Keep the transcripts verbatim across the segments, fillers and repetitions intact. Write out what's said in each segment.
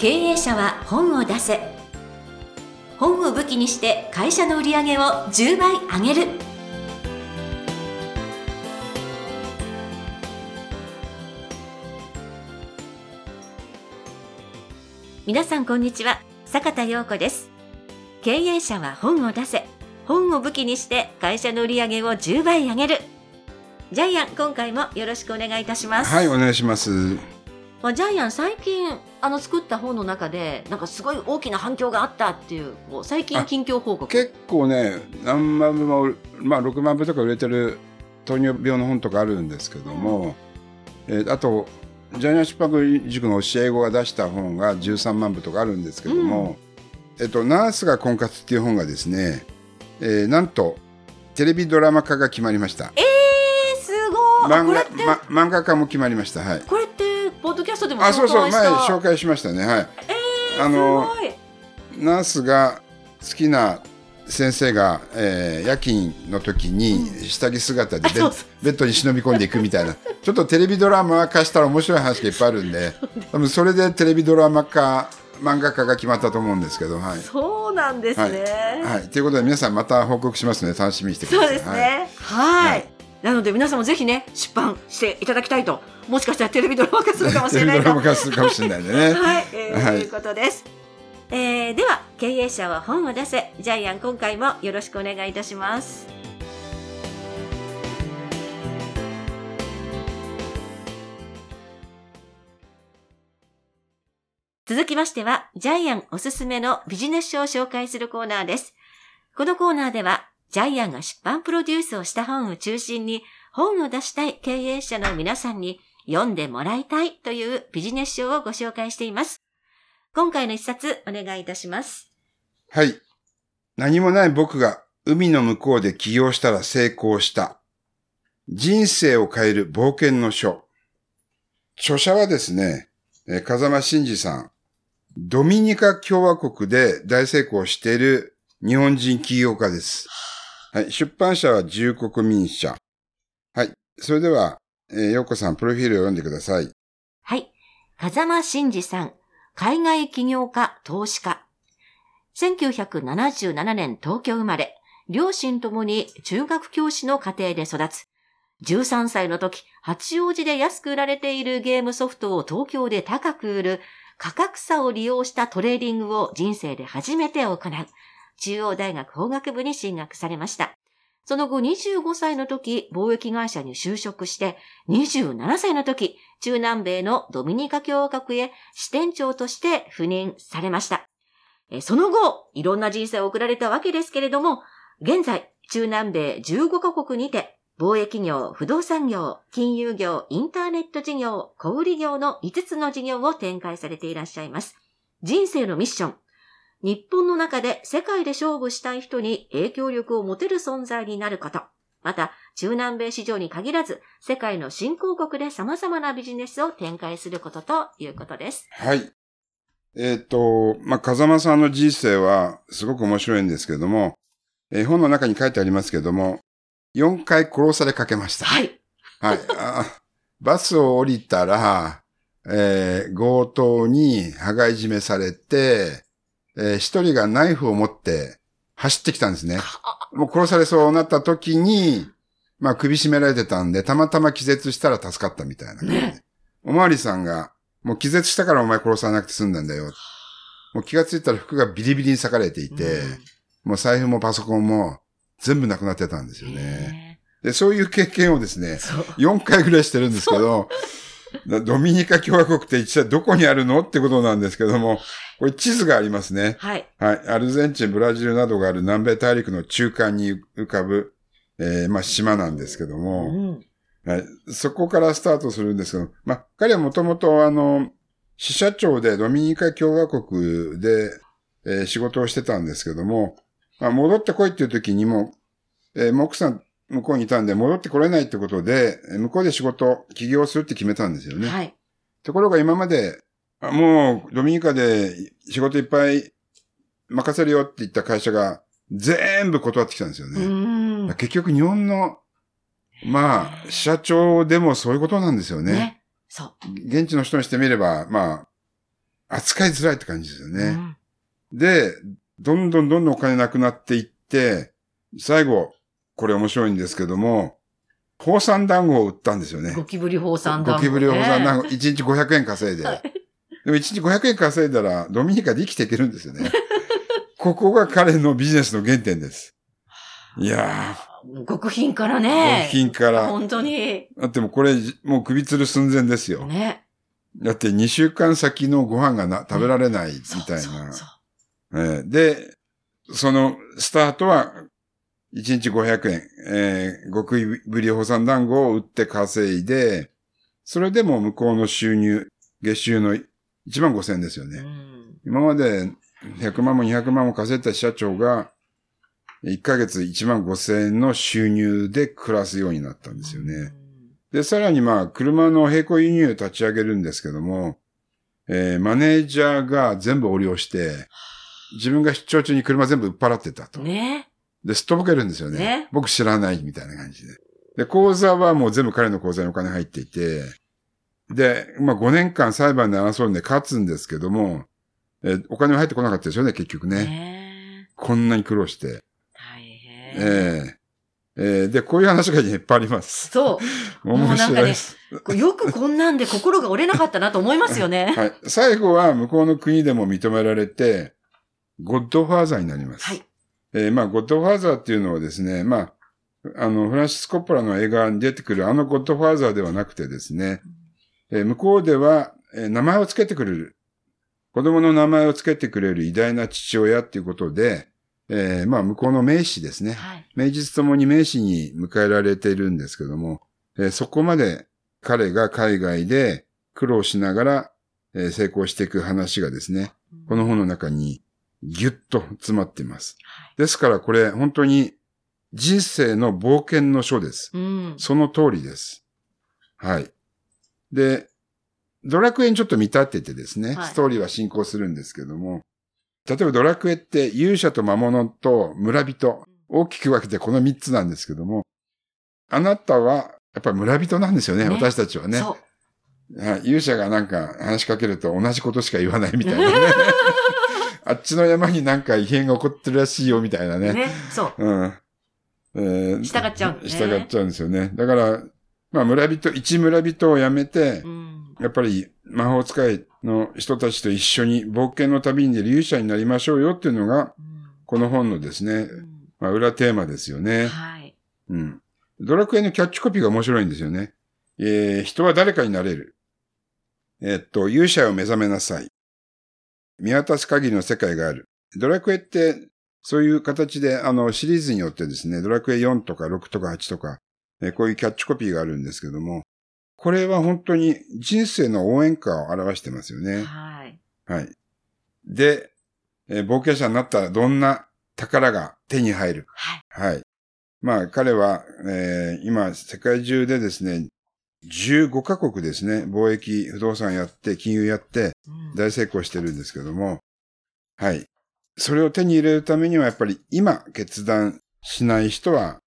経営者は本を出せ。本を武器にして会社の売り上げをじゅうばい上げる。皆さんこんにちは、坂田陽子です。経営者は本を出せ。本を武器にして会社の売り上げをじゅうばい上げる。ジャイアン、今回もよろしくお願いいたします。はい、お願いします。まあ、ジャイアン、最近あの作った本の中でなんかすごい大きな反響があったってい う, こう最近近況報告。結構ね、何万部も、まあ、ろくまんぶとか売れてる糖尿病の本とかあるんですけども、うん、えー、あとジャイアン出版塾の教え子が出した本がじゅうさんまんぶとかあるんですけども、うん、えっと、ナースが婚活っていう本がですね、えー、なんとテレビドラマ化が決まりました。えー、すごい。漫画、これって、ま、漫画化も決まりました。はい、これってポッドキャストでも紹介した。あ、そうそう、前紹介しましたね。はい。えー、あのすごい。ナースが好きな先生が、えー、夜勤の時に下着姿で ベ,、うん、ベッドに忍び込んでいくみたいなちょっとテレビドラマ化したら面白い話がいっぱいあるんで多分それでテレビドラマ化、漫画化が決まったと思うんですけど、はい、そうなんですね。はいはい、ということで皆さんまた報告しますので楽しみにしてください。そうですね。はい、はい。なので皆さんもぜひね、出版していただきたいと。もしかしたらテレビドラマ化するかもしれない。テレビドラマ化するかもしれないでね。はい、えーはい、ということです。えー、では経営者は本を出せ。ジャイアン、今回もよろしくお願いいたします。続きましてはジャイアンおすすめのビジネス書を紹介するコーナーです。このコーナーではジャイアンが出版プロデュースをした本を中心に、本を出したい経営者の皆さんに読んでもらいたいというビジネス書をご紹介しています。今回の一冊、お願いいたします。はい。何もない僕が海の向こうで起業したら成功した。人生を変える冒険の書。著者はですね、風間真治さん。ドミニカ共和国で大成功している日本人起業家です。はい、出版社は自由国民社。はい、それでは、えー、陽子さん、プロフィールを読んでください。はい、風間真治さん、海外起業家、投資家。せんきゅうひゃくななじゅうななねん東京生まれ、両親ともに中学教師の家庭で育つ。じゅうさんさいの時、八王子で安く売られているゲームソフトを東京で高く売る、価格差を利用したトレーディングを人生で初めて行う。中央大学法学部に進学されました。その後にじゅうごさいの時、貿易会社に就職して、にじゅうななさいの時、中南米のドミニカ共和国へ支店長として赴任されました。その後、いろんな人生を送られたわけですけれども、現在、中南米じゅうごかこくにて、貿易業、不動産業、金融業、インターネット事業、小売業のいつつの事業を展開されていらっしゃいます。人生のミッション。日本の中で世界で勝負したい人に影響力を持てる存在になること。また、中南米市場に限らず、世界の新興国で様々なビジネスを展開することということです。はい。えっと、まあ、風間さんの人生はすごく面白いんですけれども、えー、本の中に書いてありますけれども、よんかい殺されかけました。はい。はい。あ、バスを降りたら、えー、強盗に羽交い締めされて、えー、一人がナイフを持って走ってきたんですね。もう殺されそうになった時に、まあ首絞められてたんで、たまたま気絶したら助かったみたいな感じで、ね。おまわりさんが、もう気絶したからお前殺さなくて済んだんだよ。もう気がついたら服がビリビリに裂かれていて、うん、もう財布もパソコンも全部なくなってたんですよね。で、そういう経験をですね、よんかいぐらいしてるんですけど、ドミニカ共和国って一体どこにあるのってことなんですけども、これ地図がありますね。はい。はい。アルゼンチン、ブラジルなどがある南米大陸の中間に浮かぶ、えー、まあ島なんですけども、うん、はい。そこからスタートするんですけど、まあ彼はもともとあの、支社長でドミニカ共和国で、えー、仕事をしてたんですけども、まあ戻ってこいっていう時にも、えー、もう奥さん、向こうにいたんで戻ってこれないってことで、向こうで仕事、起業するって決めたんですよね。はい。ところが今まで、もうドミニカで仕事いっぱい任せるよって言った会社が全部断ってきたんですよね。うん。結局日本の、まあ、社長でもそういうことなんですよね。ね。そう。現地の人にしてみれば、まあ、扱いづらいって感じですよね。うん、で、どんどんどんどんお金なくなっていって、最後、これ面白いんですけども、宝山団子を売ったんですよね。ゴキブリ宝山団子、ね。ゴキブリ宝山団子。いちにちごひゃくえん稼いで。はい、でもいちにちごひゃくえん稼いだら、ドミニカで生きていけるんですよね。ここが彼のビジネスの原点です。いやー。極貧からね。極貧から。本当に。だってもうこれ、もう首吊る寸前ですよ。ね。だってにしゅうかん先のご飯がな食べられないみたいな。そうそうそう、えー。で、そのスタートは、いちにちごひゃくえん、えー、極ぶり保産団子を売って稼いで、それでも向こうの収入、月収のいちまんごせんえんですよね。うん、今までひゃくまんもにひゃくまんも稼いだ社長が、いっかげついちまんごせんえんの収入で暮らすようになったんですよね。うん、で、さらにまあ、車の並行輸入を立ち上げるんですけども、えー、マネージャーが全部横領して、自分が出張中に車全部売っ払ってたと。ね。で、すっとぼけるんですよね。ね。僕知らないみたいな感じで。で、口座はもう全部彼の口座にお金入っていて、で、まあごねんかん裁判で争うんで勝つんですけども、えー、お金は入ってこなかったですよね、結局ね。ね。こんなに苦労して。大変。ええー。えー、で、こういう話がいっぱいあります。そう。面白いです。もうなんかね、よくこんなんで心が折れなかったなと思いますよね。はい。最後は向こうの国でも認められて、ゴッドファーザーになります。はい。えー、まあ、ゴッドファーザーっていうのはですね、まあ、あの、フランシス・コッポラの映画に出てくるあのゴッドファーザーではなくてですね、えー、向こうでは、えー、名前をつけてくれる、子供の名前をつけてくれる偉大な父親っていうことで、えー、まあ、向こうの名士ですね。はい、名実ともに名士に迎えられているんですけども、えー、そこまで彼が海外で苦労しながら、えー、成功していく話がですね、この本の中にギュッと詰まっています。はい、ですからこれ本当に人生の冒険の書です。うん、その通りです。はい。で、ドラクエにちょっと見立ててですね、はい、ストーリーは進行するんですけども、例えばドラクエって勇者と魔物と村人、大きく分けてこの三つなんですけども、あなたはやっぱり村人なんですよね、ね、私たちはね。勇者がなんか話しかけると同じことしか言わないみたいなね。あっちの山になんか異変が起こってるらしいよみたいなね。ね、そう。うん。えー、従っちゃうんですね。従っちゃうんですよね。だから、まあ村人、一村人を辞めて、うん、やっぱり魔法使いの人たちと一緒に冒険の旅に出る勇者になりましょうよっていうのが、この本のですね、うん、まあ裏テーマですよね。はい。うん。ドラクエのキャッチコピーが面白いんですよね。えー、人は誰かになれる。えー、っと、勇者を目覚めなさい。見渡す限りの世界がある。ドラクエって、そういう形で、あの、シリーズによってですね、ドラクエよんとかろくとかはちとか、えー、こういうキャッチコピーがあるんですけども、これは本当に人生の応援歌を表してますよね。はい。はい。で、えー、冒険者になったらどんな宝が手に入る。はい。はい。まあ彼は、えー、今世界中でですね、じゅうごかこくですね、貿易、不動産やって、金融やって、大成功してるんですけども、うん、はい。それを手に入れるためにはやっぱり今決断しない人は、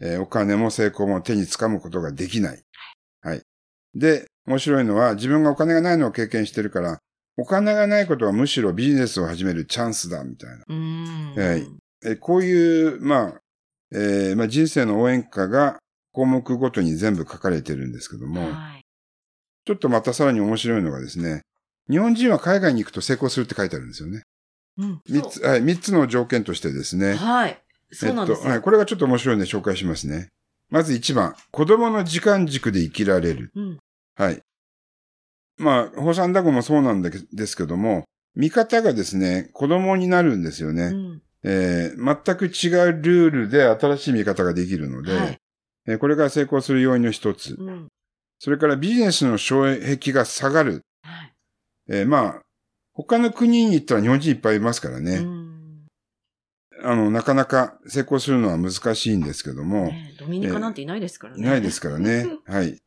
えー、お金も成功も手につかむことができない。はい。で、面白いのは自分がお金がないのを経験してるから、お金がないことはむしろビジネスを始めるチャンスだ、みたいな。うーん、えー、こういう、まあ、えー、まあ人生の応援歌が項目ごとに全部書かれてるんですけども、はい、ちょっとまたさらに面白いのがですね、日本人は海外に行くと成功するって書いてあるんですよね。うん。三つ、はい、三つの条件としてですね。はい。そうなんです、えっと。はい。これがちょっと面白いんで紹介しますね。まず一番、子供の時間軸で生きられる。うん、はい。まあ、宝山団子もそうなんですけども、見方がですね、子供になるんですよね。うん、えー、全く違うルールで新しい見方ができるので、はい、えー、これが成功する要因の一つ。うん、それからビジネスの障壁が下がる。はい、えー、まあ、他の国に行ったら日本人いっぱいいますからね。うん、あの、なかなか成功するのは難しいんですけども。ね、ドミニカなんていないですからね。いないですからね。はい。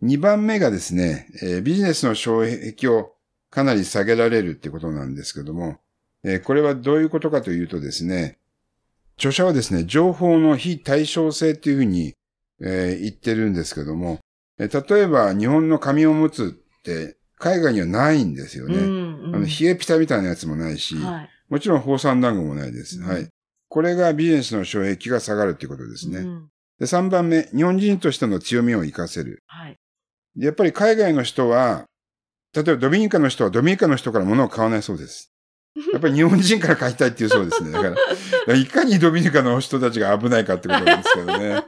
にばんめがですね、えー、ビジネスの障壁をかなり下げられるってことなんですけども、えー、これはどういうことかというとですね、著者はですね、情報の非対称性というふうに、えー、言ってるんですけども、えー、例えば日本の紙を持つって海外にはないんですよね。うんうん、あの、冷えピタみたいなやつもないし、はい、もちろん放散団子もないです。うん、はい。これがビジネスの障壁が下がるということですね。うん、で、さんばんめ、日本人としての強みを活かせる。はい。やっぱり海外の人は、例えばドミニカの人はドミニカの人から物を買わないそうです。やっぱり日本人から買いたいっていうそうですね。だから、いかにドミニカの人たちが危ないかってことなんですけどね。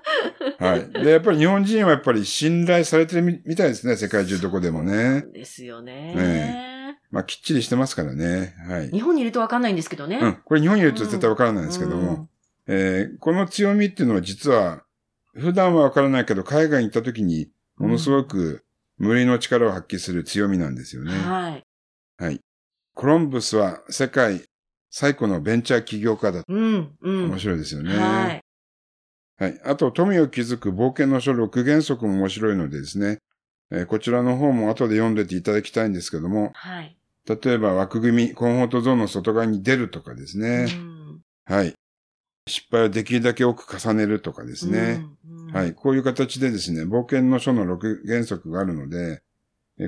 はい。で、やっぱり日本人はやっぱり信頼されてるみたいですね。世界中どこでもね。そうですよね。ね。まあ、きっちりしてますからね。はい。日本にいるとわかんないんですけどね。うん。これ日本にいると絶対わからないんですけども、うんうん、えー、この強みっていうのは実は、普段はわからないけど、海外に行った時に、ものすごく無類の力を発揮する強みなんですよね。うん、はい。はい。コロンブスは世界最古のベンチャー起業家だ。うん、うん。面白いですよね。はい。はい。あと、富を築く冒険の書ろく原則も面白いのでですね、えー、こちらの方も後で読んでていただきたいんですけども、はい。例えば枠組み、コンフォートゾーンの外側に出るとかですね、うん、はい。失敗をできるだけ多く重ねるとかですね、うんうん、はい。こういう形でですね、冒険の書のろく原則があるので、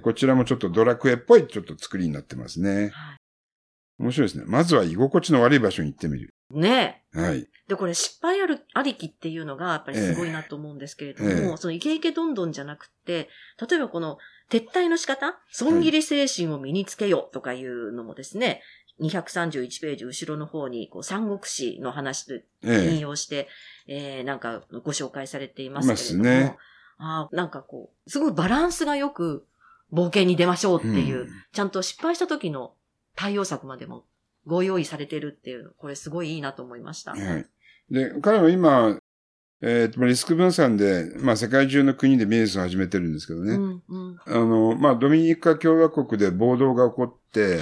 こちらもちょっとドラクエっぽいちょっと作りになってますね。はい、面白いですね。まずは居心地の悪い場所に行ってみる。ねえ。はい。で、これ失敗ある、ありきっていうのがやっぱりすごいなと思うんですけれども、えーえー、そのイケイケどんどんじゃなくて、例えばこの撤退の仕方、損切り精神を身につけよとかいうのもですね、はい、にひゃくさんじゅういちページ後ろの方にこう三国志の話と引用して、えーえー、なんかご紹介されていますけれども、ますね、あなんかこう、すごいバランスがよく、冒険に出ましょうっていう、うん、ちゃんと失敗した時の対応策までもご用意されてるっていうの、これすごいいいなと思いました。はい。で、彼は今、えー、リスク分散で、まあ世界中の国でビジネスを始めてるんですけどね。うんうん、あの、まあドミニカ共和国で暴動が起こって、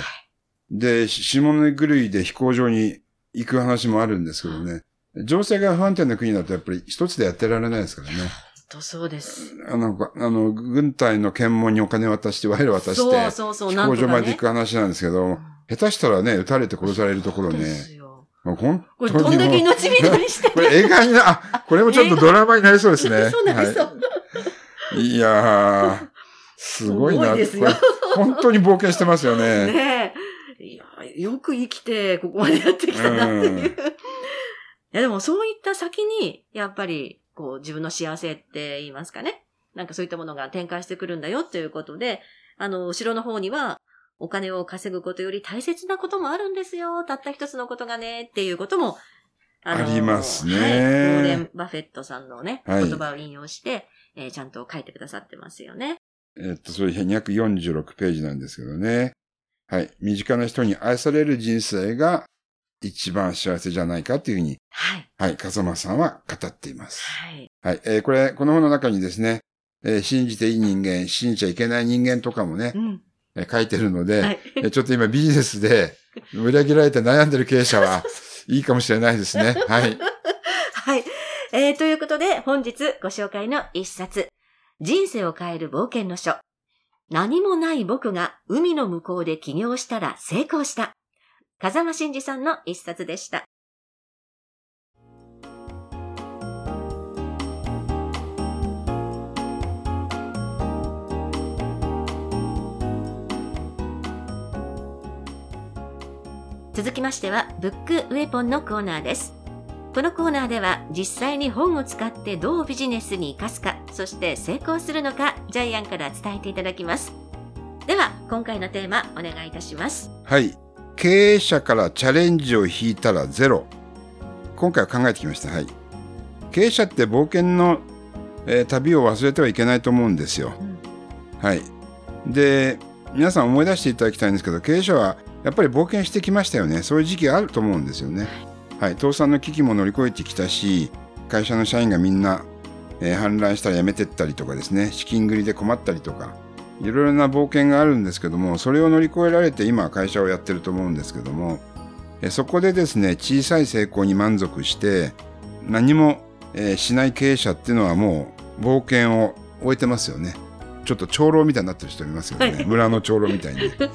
で、下根狂いで飛行場に行く話もあるんですけどね。情勢が不安定な国だとやっぱり一つでやってられないですからね。そうです。あの、あの、軍隊の検問にお金渡して、賄賂渡して、そうそうそう飛行場まで行く話なんですけど、ね、下手したらね、撃たれて殺されるところね。ですよもう本当にもうこれどんだけ命拾いしてるこれ映画にな、あ、これもちょっとドラマになりそうですね。そうなりそう。はい、いやー、すごいな。すごいですよ。本当に冒険してますよね。ねえ。いや、よく生きて、ここまでやってきたなっていう。うん、いや、でもそういった先に、やっぱり、こう、自分の幸せって言いますかね。なんかそういったものが展開してくるんだよということで、あの、後ろの方には、お金を稼ぐことより大切なこともあるんですよ。たった一つのことがね、っていうことも、あの、ありますね。はい。ウォーレン・バフェットさんのね、言葉を引用して、はい、えー、ちゃんと書いてくださってますよね。えっと、それにひゃくよんじゅうろくページなんですけどね。はい。身近な人に愛される人生が、一番幸せじゃないかというふうに、はい。はい。笠間さんは語っています。はい。はい。えー、これ、この本の中にですね、えー、信じていい人間、信じちゃいけない人間とかもね、うん、えー、書いてるので、はい、えー、ちょっと今ビジネスで裏切られて悩んでる経営者はいいかもしれないですね。はい。はい。えー、ということで、本日ご紹介の一冊、人生を変える冒険の書。何もない僕が海の向こうで起業したら成功した。風間真嗣さんの一冊でした。続きましては、ブックウェポンのコーナーです。このコーナーでは、実際に本を使ってどうビジネスに生かすか、そして成功するのか、ジャイアンから伝えていただきます。では、今回のテーマ、お願いいたします。はい。経営者からチャレンジを引いたらゼロ。今回は考えてきました。はい。経営者って冒険の、えー、旅を忘れてはいけないと思うんですよ。はい。で、皆さん思い出していただきたいんですけど、経営者はやっぱり冒険してきましたよね。そういう時期があると思うんですよね。はい。倒産の危機も乗り越えてきたし、会社の社員がみんな、えー、反乱したら辞めてったりとかですね、資金繰りで困ったりとか、いろいろな冒険があるんですけども、それを乗り越えられて今会社をやってると思うんですけども、そこでですね、小さい成功に満足して何もしない経営者っていうのはもう冒険を終えてますよね。ちょっと長老みたいになってる人いますよね。村の長老みたいに。やっぱ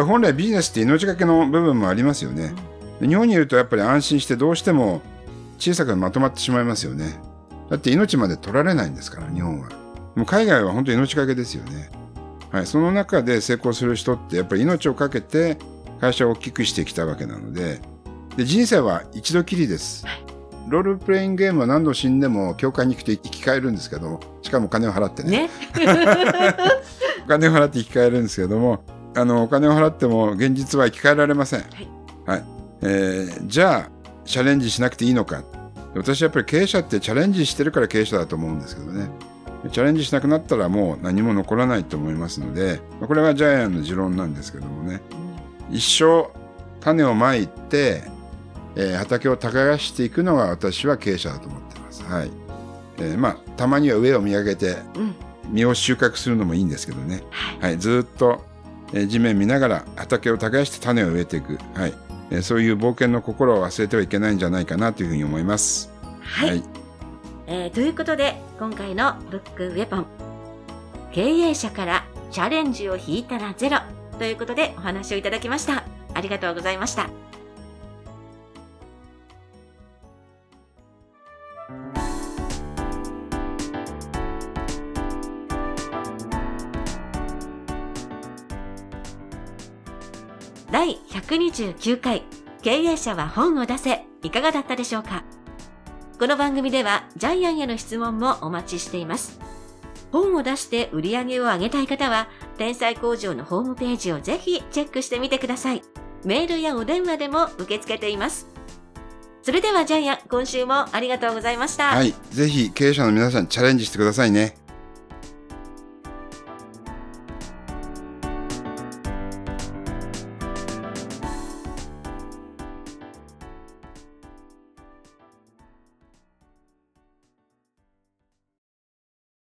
り本来ビジネスって命がけの部分もありますよね。日本にいるとやっぱり安心してどうしても小さくまとまってしまいますよね。だって命まで取られないんですから、日本は。もう海外は本当に命がけですよね。はい、その中で成功する人ってやっぱり命をかけて会社を大きくしてきたわけなの で, で人生は一度きりです、はい、ロールプレイングゲームは何度死んでも教会に行くと生き返るんですけど、しかもお金を払ってね、ねお金を払って生き返るんですけども、あのお金を払っても現実は生き返られません、はいはい、えー、じゃあチャレンジしなくていいのか。私やっぱり経営者ってチャレンジしてるから経営者だと思うんですけどね、チャレンジしなくなったらもう何も残らないと思いますので、これはジャイアンの持論なんですけどもね、一生種をまいて、えー、畑を耕していくのが私は経営者だと思ってます、はい、えー、まあたまには上を見上げて実を収穫するのもいいんですけどね、はい、ずっと地面見ながら畑を耕して種を植えていく、はい、えー、そういう冒険の心を忘れてはいけないんじゃないかなというふうに思います、はい、はい、えー、ということで今回のブックウェポン、経営者からチャレンジを引いたらゼロということでお話をいただきました。ありがとうございました。だいひゃくにじゅうきゅうかい経営者は本を出せ、いかがだったでしょうか。この番組ではジャイアンへの質問もお待ちしています。本を出して売り上げを上げたい方は天才工場のホームページをぜひチェックしてみてください。メールやお電話でも受け付けています。それではジャイアン、今週もありがとうございました。はい、ぜひ経営者の皆さんチャレンジしてくださいね。